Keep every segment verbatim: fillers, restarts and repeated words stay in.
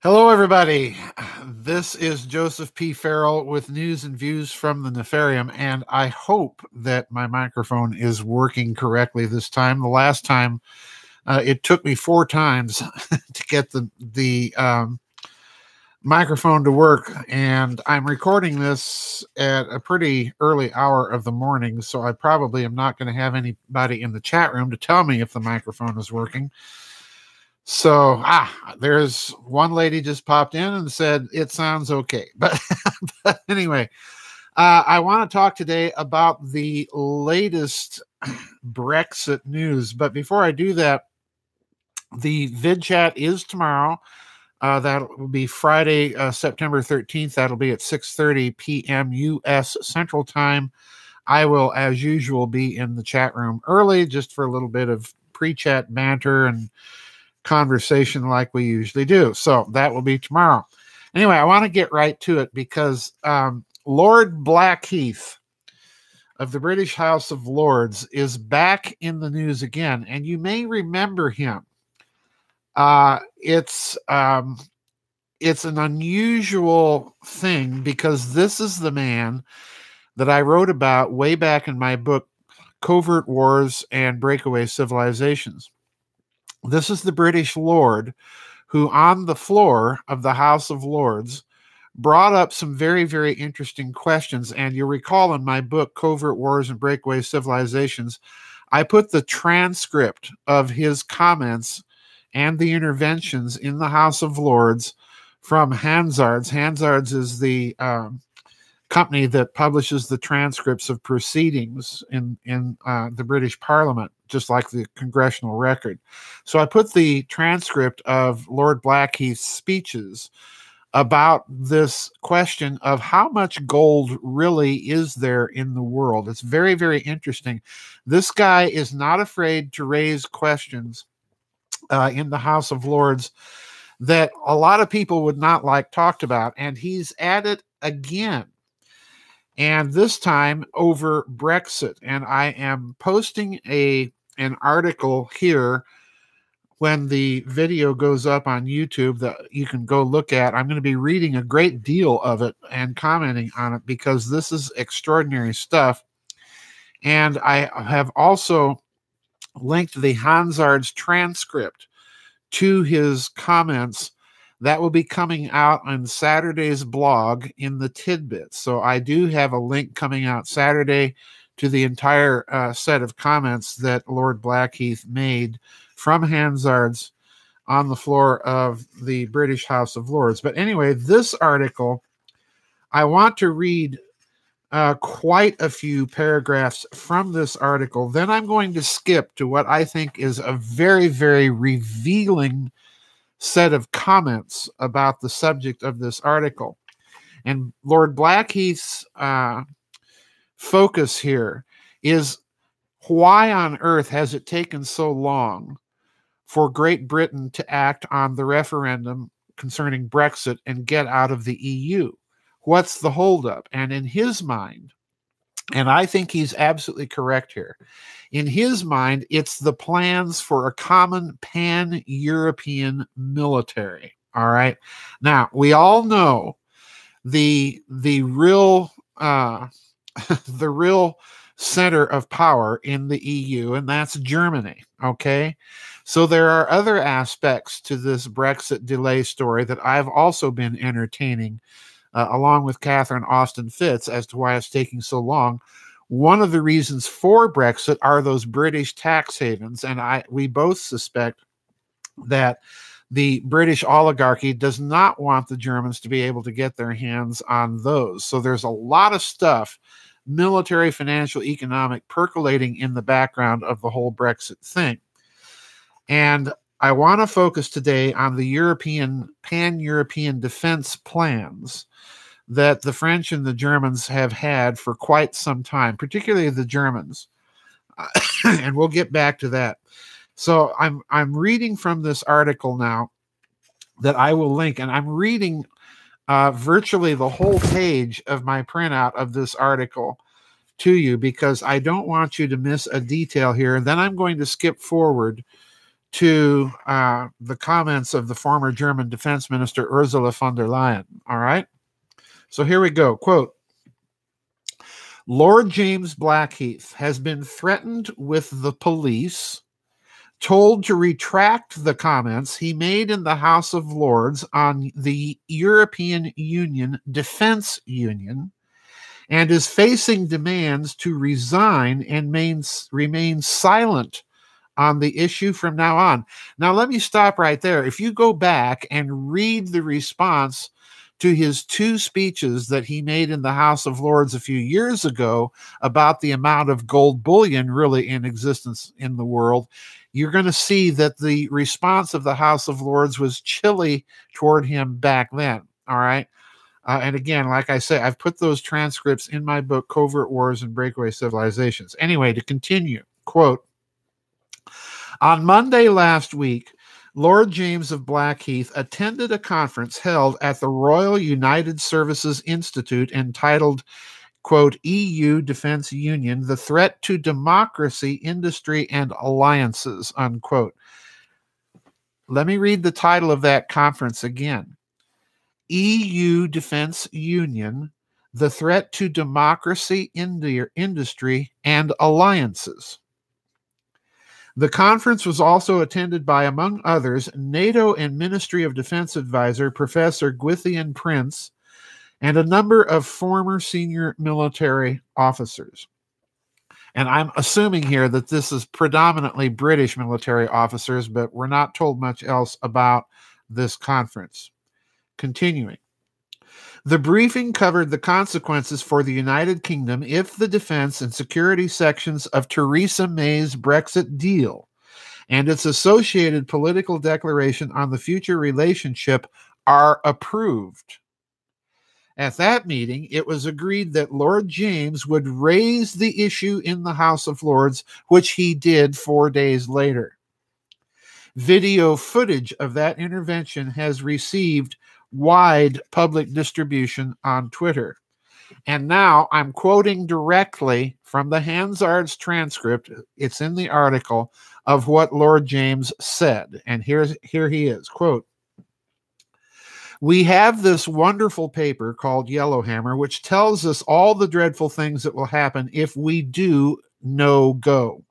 Hello, everybody. This is Joseph P. Farrell with news and views from the Nefarium, and I hope that my microphone is working correctly this time. The last time, uh, it took me four times to get the, the um, microphone to work, and I'm recording this at a pretty early hour of the morning, so I probably am not going to have anybody in the chat room to tell me if the microphone is working. So, ah, there's one lady just popped in and said, it sounds okay. But, but anyway, uh, I want to talk today about the latest Brexit news. But before I do that, the vid chat is tomorrow. Uh, that will be Friday, uh, September thirteenth. That'll be at six thirty p m U S Central Time. I will, as usual, be in the chat room early just for a little bit of pre-chat banter and conversation like we usually do. So that will be tomorrow. Anyway, I want to get right to it because um, Lord Blackheath of the British House of Lords is back in the news again. And you may remember him. Uh, it's, um, it's an unusual thing because this is the man that I wrote about way back in my book, Covert Wars and Breakaway Civilizations. This is the British Lord who, on the floor of the House of Lords, brought up some very, very interesting questions. And you'll recall in my book, Covert Wars and Breakaway Civilizations, I put the transcript of his comments and the interventions in the House of Lords from Hansard's. Hansard's is the um, company that publishes the transcripts of proceedings in, in uh, the British Parliament, just like the Congressional Record. So I put the transcript of Lord Blackheath's speeches about this question of how much gold really is there in the world. It's very, very interesting. This guy is not afraid to raise questions uh, in the House of Lords that a lot of people would not like talked about, and he's at it again. And this time over Brexit. And I am posting a an article here when the video goes up on YouTube that you can go look at. I'm going to be reading a great deal of it and commenting on it because this is extraordinary stuff. And I have also linked the Hansard's transcript to his comments. That will be coming out on Saturday's blog in the tidbits. So I do have a link coming out Saturday to the entire uh, set of comments that Lord Blackheath made from Hansard's on the floor of the British House of Lords. But anyway, this article, I want to read uh, quite a few paragraphs from this article. Then I'm going to skip to what I think is a very, very revealing set of comments about the subject of this article. And Lord Blackheath's uh, focus here is why on earth has it taken so long for Great Britain to act on the referendum concerning Brexit and get out of the E U? What's the holdup? And in his mind, and I think he's absolutely correct here, in his mind, it's the plans for a common pan-European military. All right. Now, we all know the the real uh, the real center of power in the E U, and that's Germany. Okay. So there are other aspects to this Brexit delay story that I've also been entertaining Uh, along with Catherine Austin Fitz, as to why it's taking so long. One of the reasons for Brexit are those British tax havens, and I we both suspect that the British oligarchy does not want the Germans to be able to get their hands on those. So there's a lot of stuff, military, financial, economic, percolating in the background of the whole Brexit thing. And I want to focus today on the European, pan-European defense plans that the French and the Germans have had for quite some time, particularly the Germans. Uh, and we'll get back to that. So I'm, I'm reading from this article now that I will link, and I'm reading uh, virtually the whole page of my printout of this article to you because I don't want you to miss a detail here. And then I'm going to skip forward to uh, the comments of the former German defense minister, Ursula von der Leyen. All right. So here we go. Quote, Lord James Blackheath has been threatened with the police, told to retract the comments he made in the House of Lords on the European Union Defense Union, and is facing demands to resign and main, remain silent on the issue from now on. Now, let me stop right there. If you go back and read the response to his two speeches that he made in the House of Lords a few years ago about the amount of gold bullion really in existence in the world, you're going to see that the response of the House of Lords was chilly toward him back then, all right? Uh, and again, like I say, I've put those transcripts in my book, Covert Wars and Breakaway Civilizations. Anyway, to continue, quote, on Monday last week, Lord James of Blackheath attended a conference held at the Royal United Services Institute entitled, quote, E U Defense Union, the Threat to Democracy, Industry, and Alliances, unquote. Let me read the title of that conference again. E U Defense Union, the Threat to Democracy, Industry, and Alliances. The conference was also attended by, among others, NATO and Ministry of Defense advisor Professor Gwythian Prince and a number of former senior military officers. And I'm assuming here that this is predominantly British military officers, but we're not told much else about this conference. Continuing. The briefing covered the consequences for the United Kingdom if the defense and security sections of Theresa May's Brexit deal and its associated political declaration on the future relationship are approved. At that meeting, it was agreed that Lord James would raise the issue in the House of Lords, which he did four days later. Video footage of that intervention has received wide public distribution on Twitter. And now I'm quoting directly from the Hansard's transcript. It's in the article of what Lord James said. And here's, here he is, quote, we have this wonderful paper called Yellowhammer, which tells us all the dreadful things that will happen if we do no go.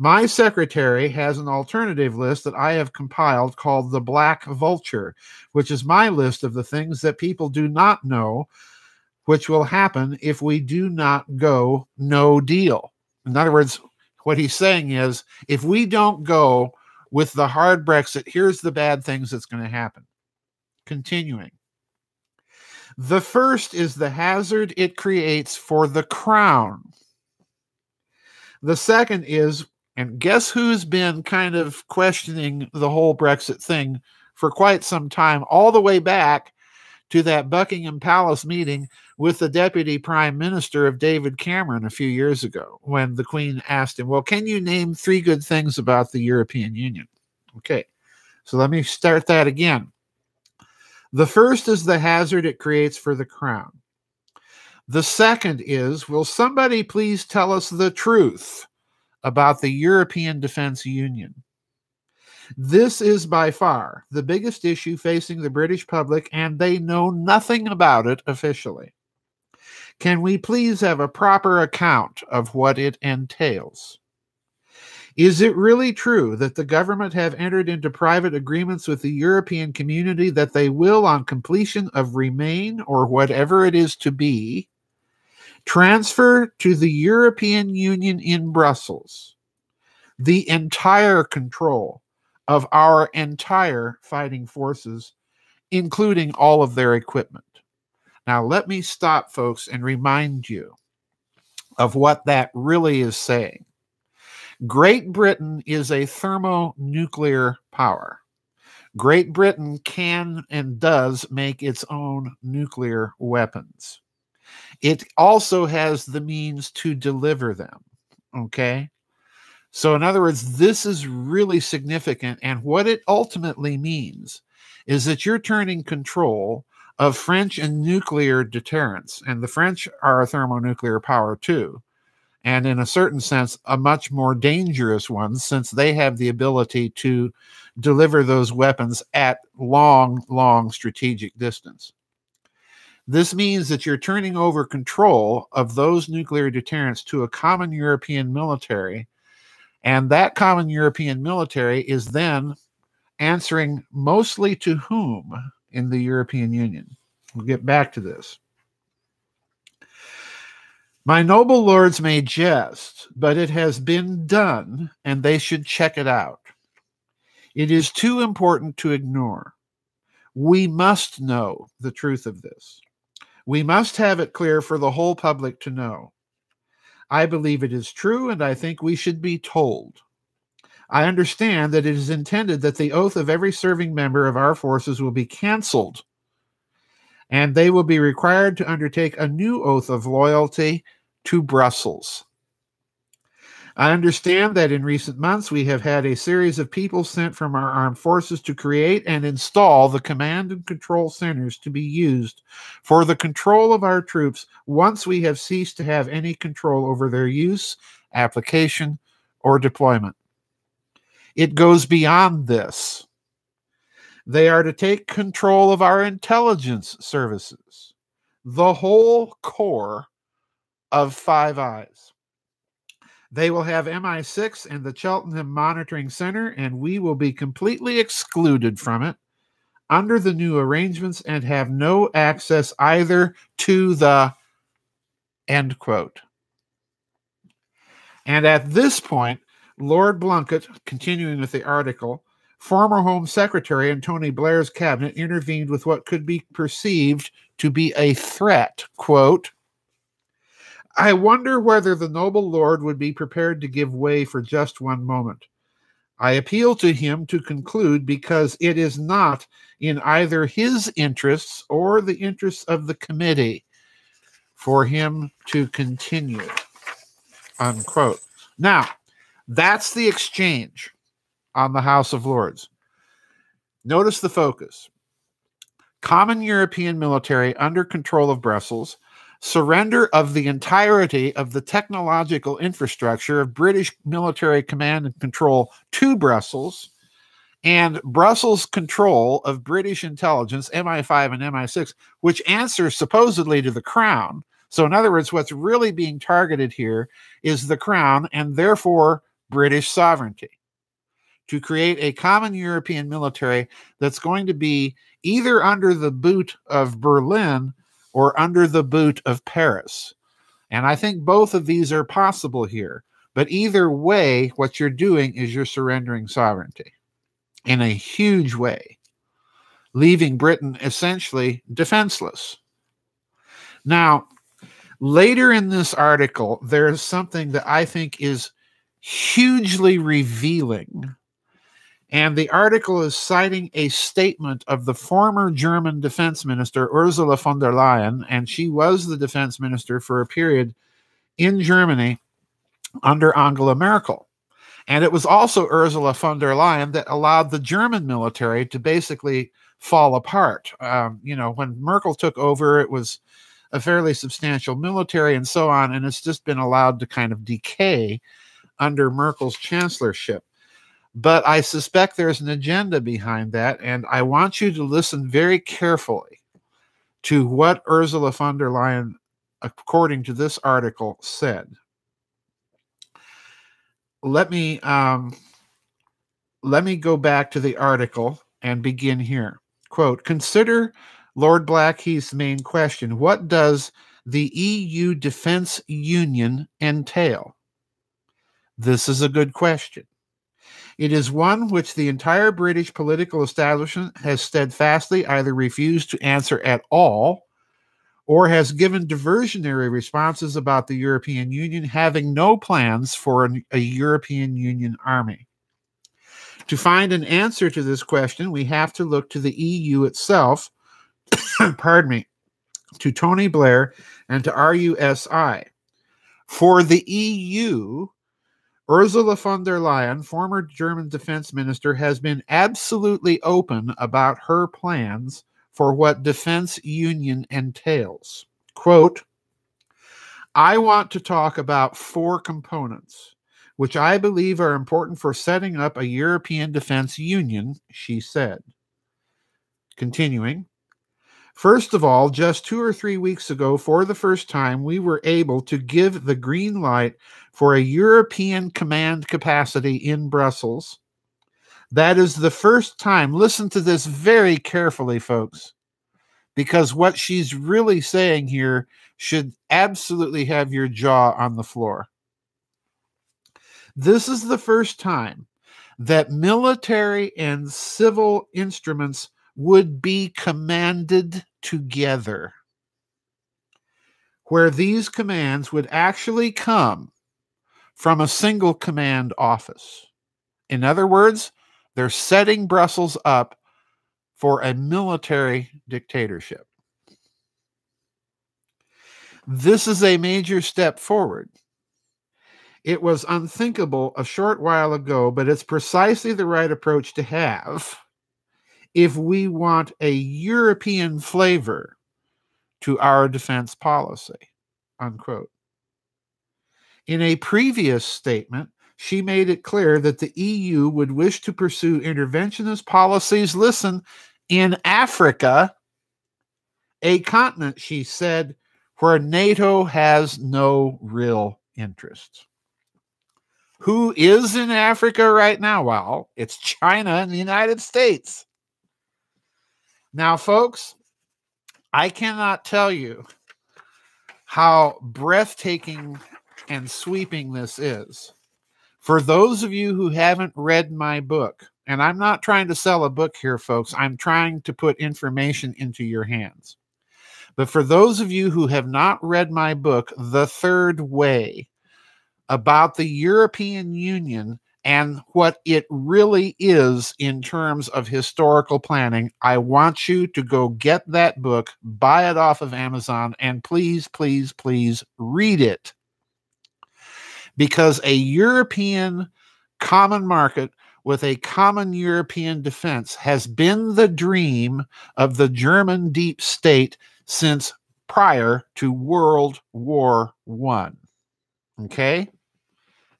My secretary has an alternative list that I have compiled called the Black Vulture, which is my list of the things that people do not know, which will happen if we do not go no deal. In other words, what he's saying is, if we don't go with the hard Brexit, here's the bad things that's going to happen. Continuing. The first is the hazard it creates for the crown. The second is, and guess who's been kind of questioning the whole Brexit thing for quite some time, all the way back to that Buckingham Palace meeting with the Deputy Prime Minister of David Cameron a few years ago, when the Queen asked him, well, can you name three good things about the European Union? Okay, so let me start that again. The first is the hazard it creates for the crown. The second is, will somebody please tell us the truth about the European Defense Union? This is by far the biggest issue facing the British public, and they know nothing about it officially. Can we please have a proper account of what it entails? Is it really true that the government have entered into private agreements with the European community that they will, on completion of Remain or whatever it is to be, transfer to the European Union in Brussels the entire control of our entire fighting forces, including all of their equipment? Now, let me stop, folks, and remind you of what that really is saying. Great Britain is a thermonuclear power. Great Britain can and does make its own nuclear weapons. It also has the means to deliver them, okay? So in other words, this is really significant, and what it ultimately means is that you're turning control of French and nuclear deterrence, and the French are a thermonuclear power too, and in a certain sense, a much more dangerous one, since they have the ability to deliver those weapons at long, long strategic distance. This means that you're turning over control of those nuclear deterrents to a common European military, and that common European military is then answering mostly to whom in the European Union? We'll get back to this. My noble lords may jest, but it has been done, and they should check it out. It is too important to ignore. We must know the truth of this. We must have it clear for the whole public to know. I believe it is true, and I think we should be told. I understand that it is intended that the oath of every serving member of our forces will be canceled, and they will be required to undertake a new oath of loyalty to Brussels. I understand that in recent months we have had a series of people sent from our armed forces to create and install the command and control centers to be used for the control of our troops once we have ceased to have any control over their use, application, or deployment. It goes beyond this. They are to take control of our intelligence services, the whole core of Five Eyes. They will have M I six and the Cheltenham Monitoring Center, and we will be completely excluded from it under the new arrangements and have no access either to the end quote. And at this point, Lord Blunkett, continuing with the article, former Home Secretary in Tony Blair's cabinet, intervened with what could be perceived to be a threat, quote, I wonder whether the noble lord would be prepared to give way for just one moment. I appeal to him to conclude because it is not in either his interests or the interests of the committee for him to continue, unquote. Now, that's the exchange on the House of Lords. Notice the focus. Common European military under control of Brussels, surrender of the entirety of the technological infrastructure of British military command and control to Brussels, and Brussels' control of British intelligence, M I five and M I six, which answers supposedly to the Crown. So in other words, what's really being targeted here is the Crown and therefore British sovereignty, to create a common European military that's going to be either under the boot of Berlin or under the boot of Paris. And I think both of these are possible here. But either way, what you're doing is you're surrendering sovereignty in a huge way, leaving Britain essentially defenseless. Now, later in this article, there's something that I think is hugely revealing. And the article is citing a statement of the former German defense minister, Ursula von der Leyen, and she was the defense minister for a period in Germany under Angela Merkel. And it was also Ursula von der Leyen that allowed the German military to basically fall apart. Um, you know, when Merkel took over, it was a fairly substantial military and so on, and it's just been allowed to kind of decay under Merkel's chancellorship. But I suspect there's an agenda behind that, and I want you to listen very carefully to what Ursula von der Leyen, according to this article, said. Let me, um, let me go back to the article and begin here. Quote, consider Lord Blackheath's main question. What does the E U defense union entail? This is a good question. It is one which the entire British political establishment has steadfastly either refused to answer at all or has given diversionary responses about the European Union having no plans for an, a European Union army. To find an answer to this question, we have to look to the E U itself, pardon me, to Tony Blair and to R U S I. For the E U, Ursula von der Leyen, former German defense minister, has been absolutely open about her plans for what defense union entails. Quote, I want to talk about four components, which I believe are important for setting up a European defense union, she said. Continuing, first of all, just two or three weeks ago, for the first time, we were able to give the green light for a European command capacity in Brussels. That is the first time. Listen to this very carefully, folks, because what she's really saying here should absolutely have your jaw on the floor. This is the first time that military and civil instruments would be commanded together, where these commands would actually come from a single command office. In other words, they're setting Brussels up for a military dictatorship. This is a major step forward. It was unthinkable a short while ago, but it's precisely the right approach to have if we want a European flavor to our defense policy, unquote. In a previous statement, she made it clear that the E U would wish to pursue interventionist policies, listen, in Africa, a continent, she said, where NATO has no real interests. Who is in Africa right now? Well, it's China and the United States. Now, folks, I cannot tell you how breathtaking and sweeping this is. For those of you who haven't read my book, and I'm not trying to sell a book here, folks, I'm trying to put information into your hands. But for those of you who have not read my book, The Third Way, about the European Union and what it really is in terms of historical planning, I want you to go get that book, buy it off of Amazon, and please, please, please read it. Because a European common market with a common European defense has been the dream of the German deep state since prior to World War One. Okay?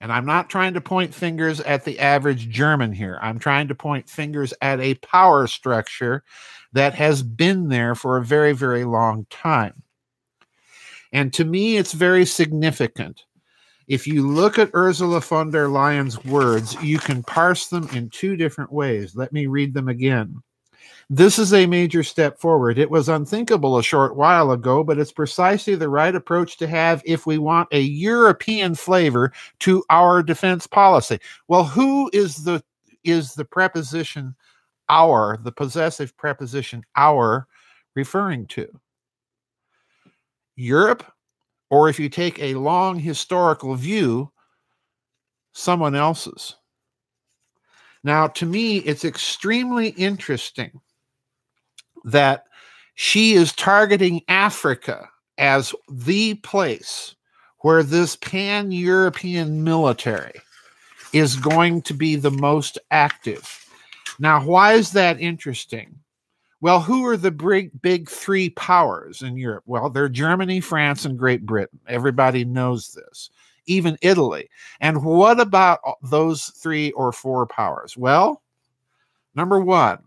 And I'm not trying to point fingers at the average German here. I'm trying to point fingers at a power structure that has been there for a very, very long time. And to me, it's very significant. If you look at Ursula von der Leyen's words, you can parse them in two different ways. Let me read them again. This is a major step forward. It was unthinkable a short while ago, but it's precisely the right approach to have if we want a European flavor to our defense policy. Well, who is the is the preposition our, the possessive preposition our, referring to? Europe, or if you take a long historical view, someone else's. Now, to me, it's extremely interesting that she is targeting Africa as the place where this pan-European military is going to be the most active. Now, why is that interesting? Well, who are the big, big three powers in Europe? Well, they're Germany, France, and Great Britain. Everybody knows this, even Italy. And what about those three or four powers? Well, number one,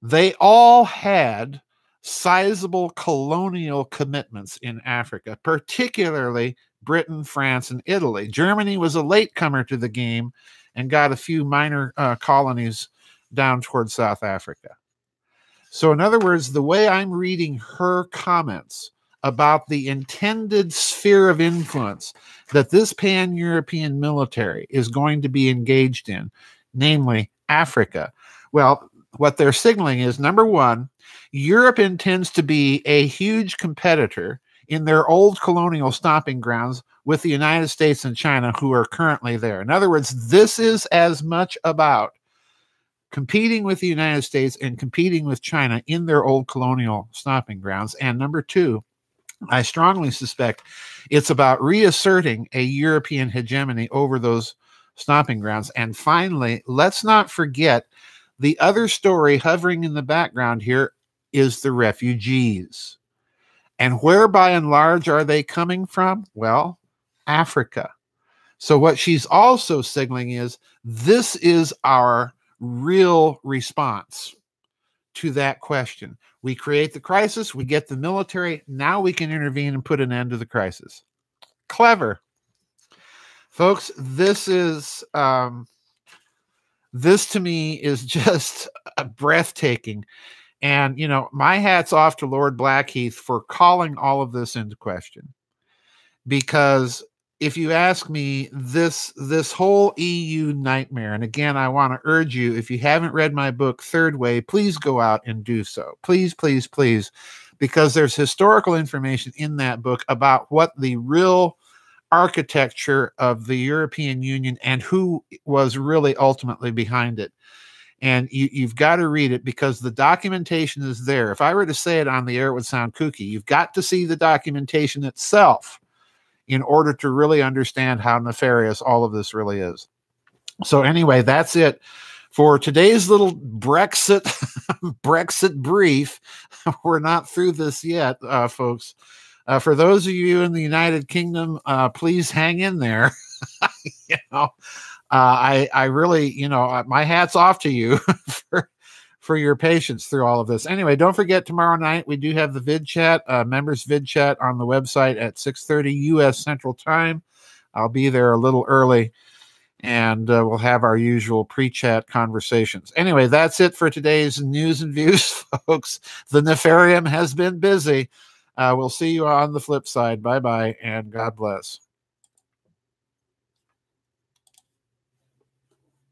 they all had sizable colonial commitments in Africa, particularly Britain, France, and Italy. Germany was a latecomer to the game and got a few minor uh, colonies down towards South Africa. So in other words, the way I'm reading her comments about the intended sphere of influence that this pan-European military is going to be engaged in, namely Africa, well, what they're signaling is, number one, Europe intends to be a huge competitor in their old colonial stomping grounds with the United States and China, who are currently there. In other words, this is as much about competing with the United States and competing with China in their old colonial stomping grounds. And number two, I strongly suspect it's about reasserting a European hegemony over those stomping grounds. And finally, let's not forget the other story hovering in the background here is the refugees. And where, by and large, are they coming from? Well, Africa. So what she's also signaling is this is our real response to that question. We create the crisis. We get the military. Now we can intervene and put an end to the crisis. Clever. Folks, this is... Um, this to me is just breathtaking. And, you know, my hat's off to Lord Blackheath for calling all of this into question. Because if you ask me, this, this whole E U nightmare, and again, I want to urge you, if you haven't read my book, Third Way, please go out and do so. Please, please, please. Because there's historical information in that book about what the real architecture of the European Union and who was really ultimately behind it. And you, you've got to read it because the documentation is there. If I were to say it on the air, it would sound kooky. You've got to see the documentation itself in order to really understand how nefarious all of this really is. So anyway, that's it for today's little Brexit Brexit brief. We're not through this yet, uh, folks. Uh, for those of you in the United Kingdom, uh, please hang in there. you know, uh, I, I really, you know, my hat's off to you for, for your patience through all of this. Anyway, don't forget tomorrow night, we do have the vid chat, uh, members vid chat on the website at six thirty U S Central Time. I'll be there a little early and uh, we'll have our usual pre-chat conversations. Anyway, that's it for today's news and views, folks. The Nefarium has been busy. Uh, we'll see you on the flip side. Bye-bye, and God bless.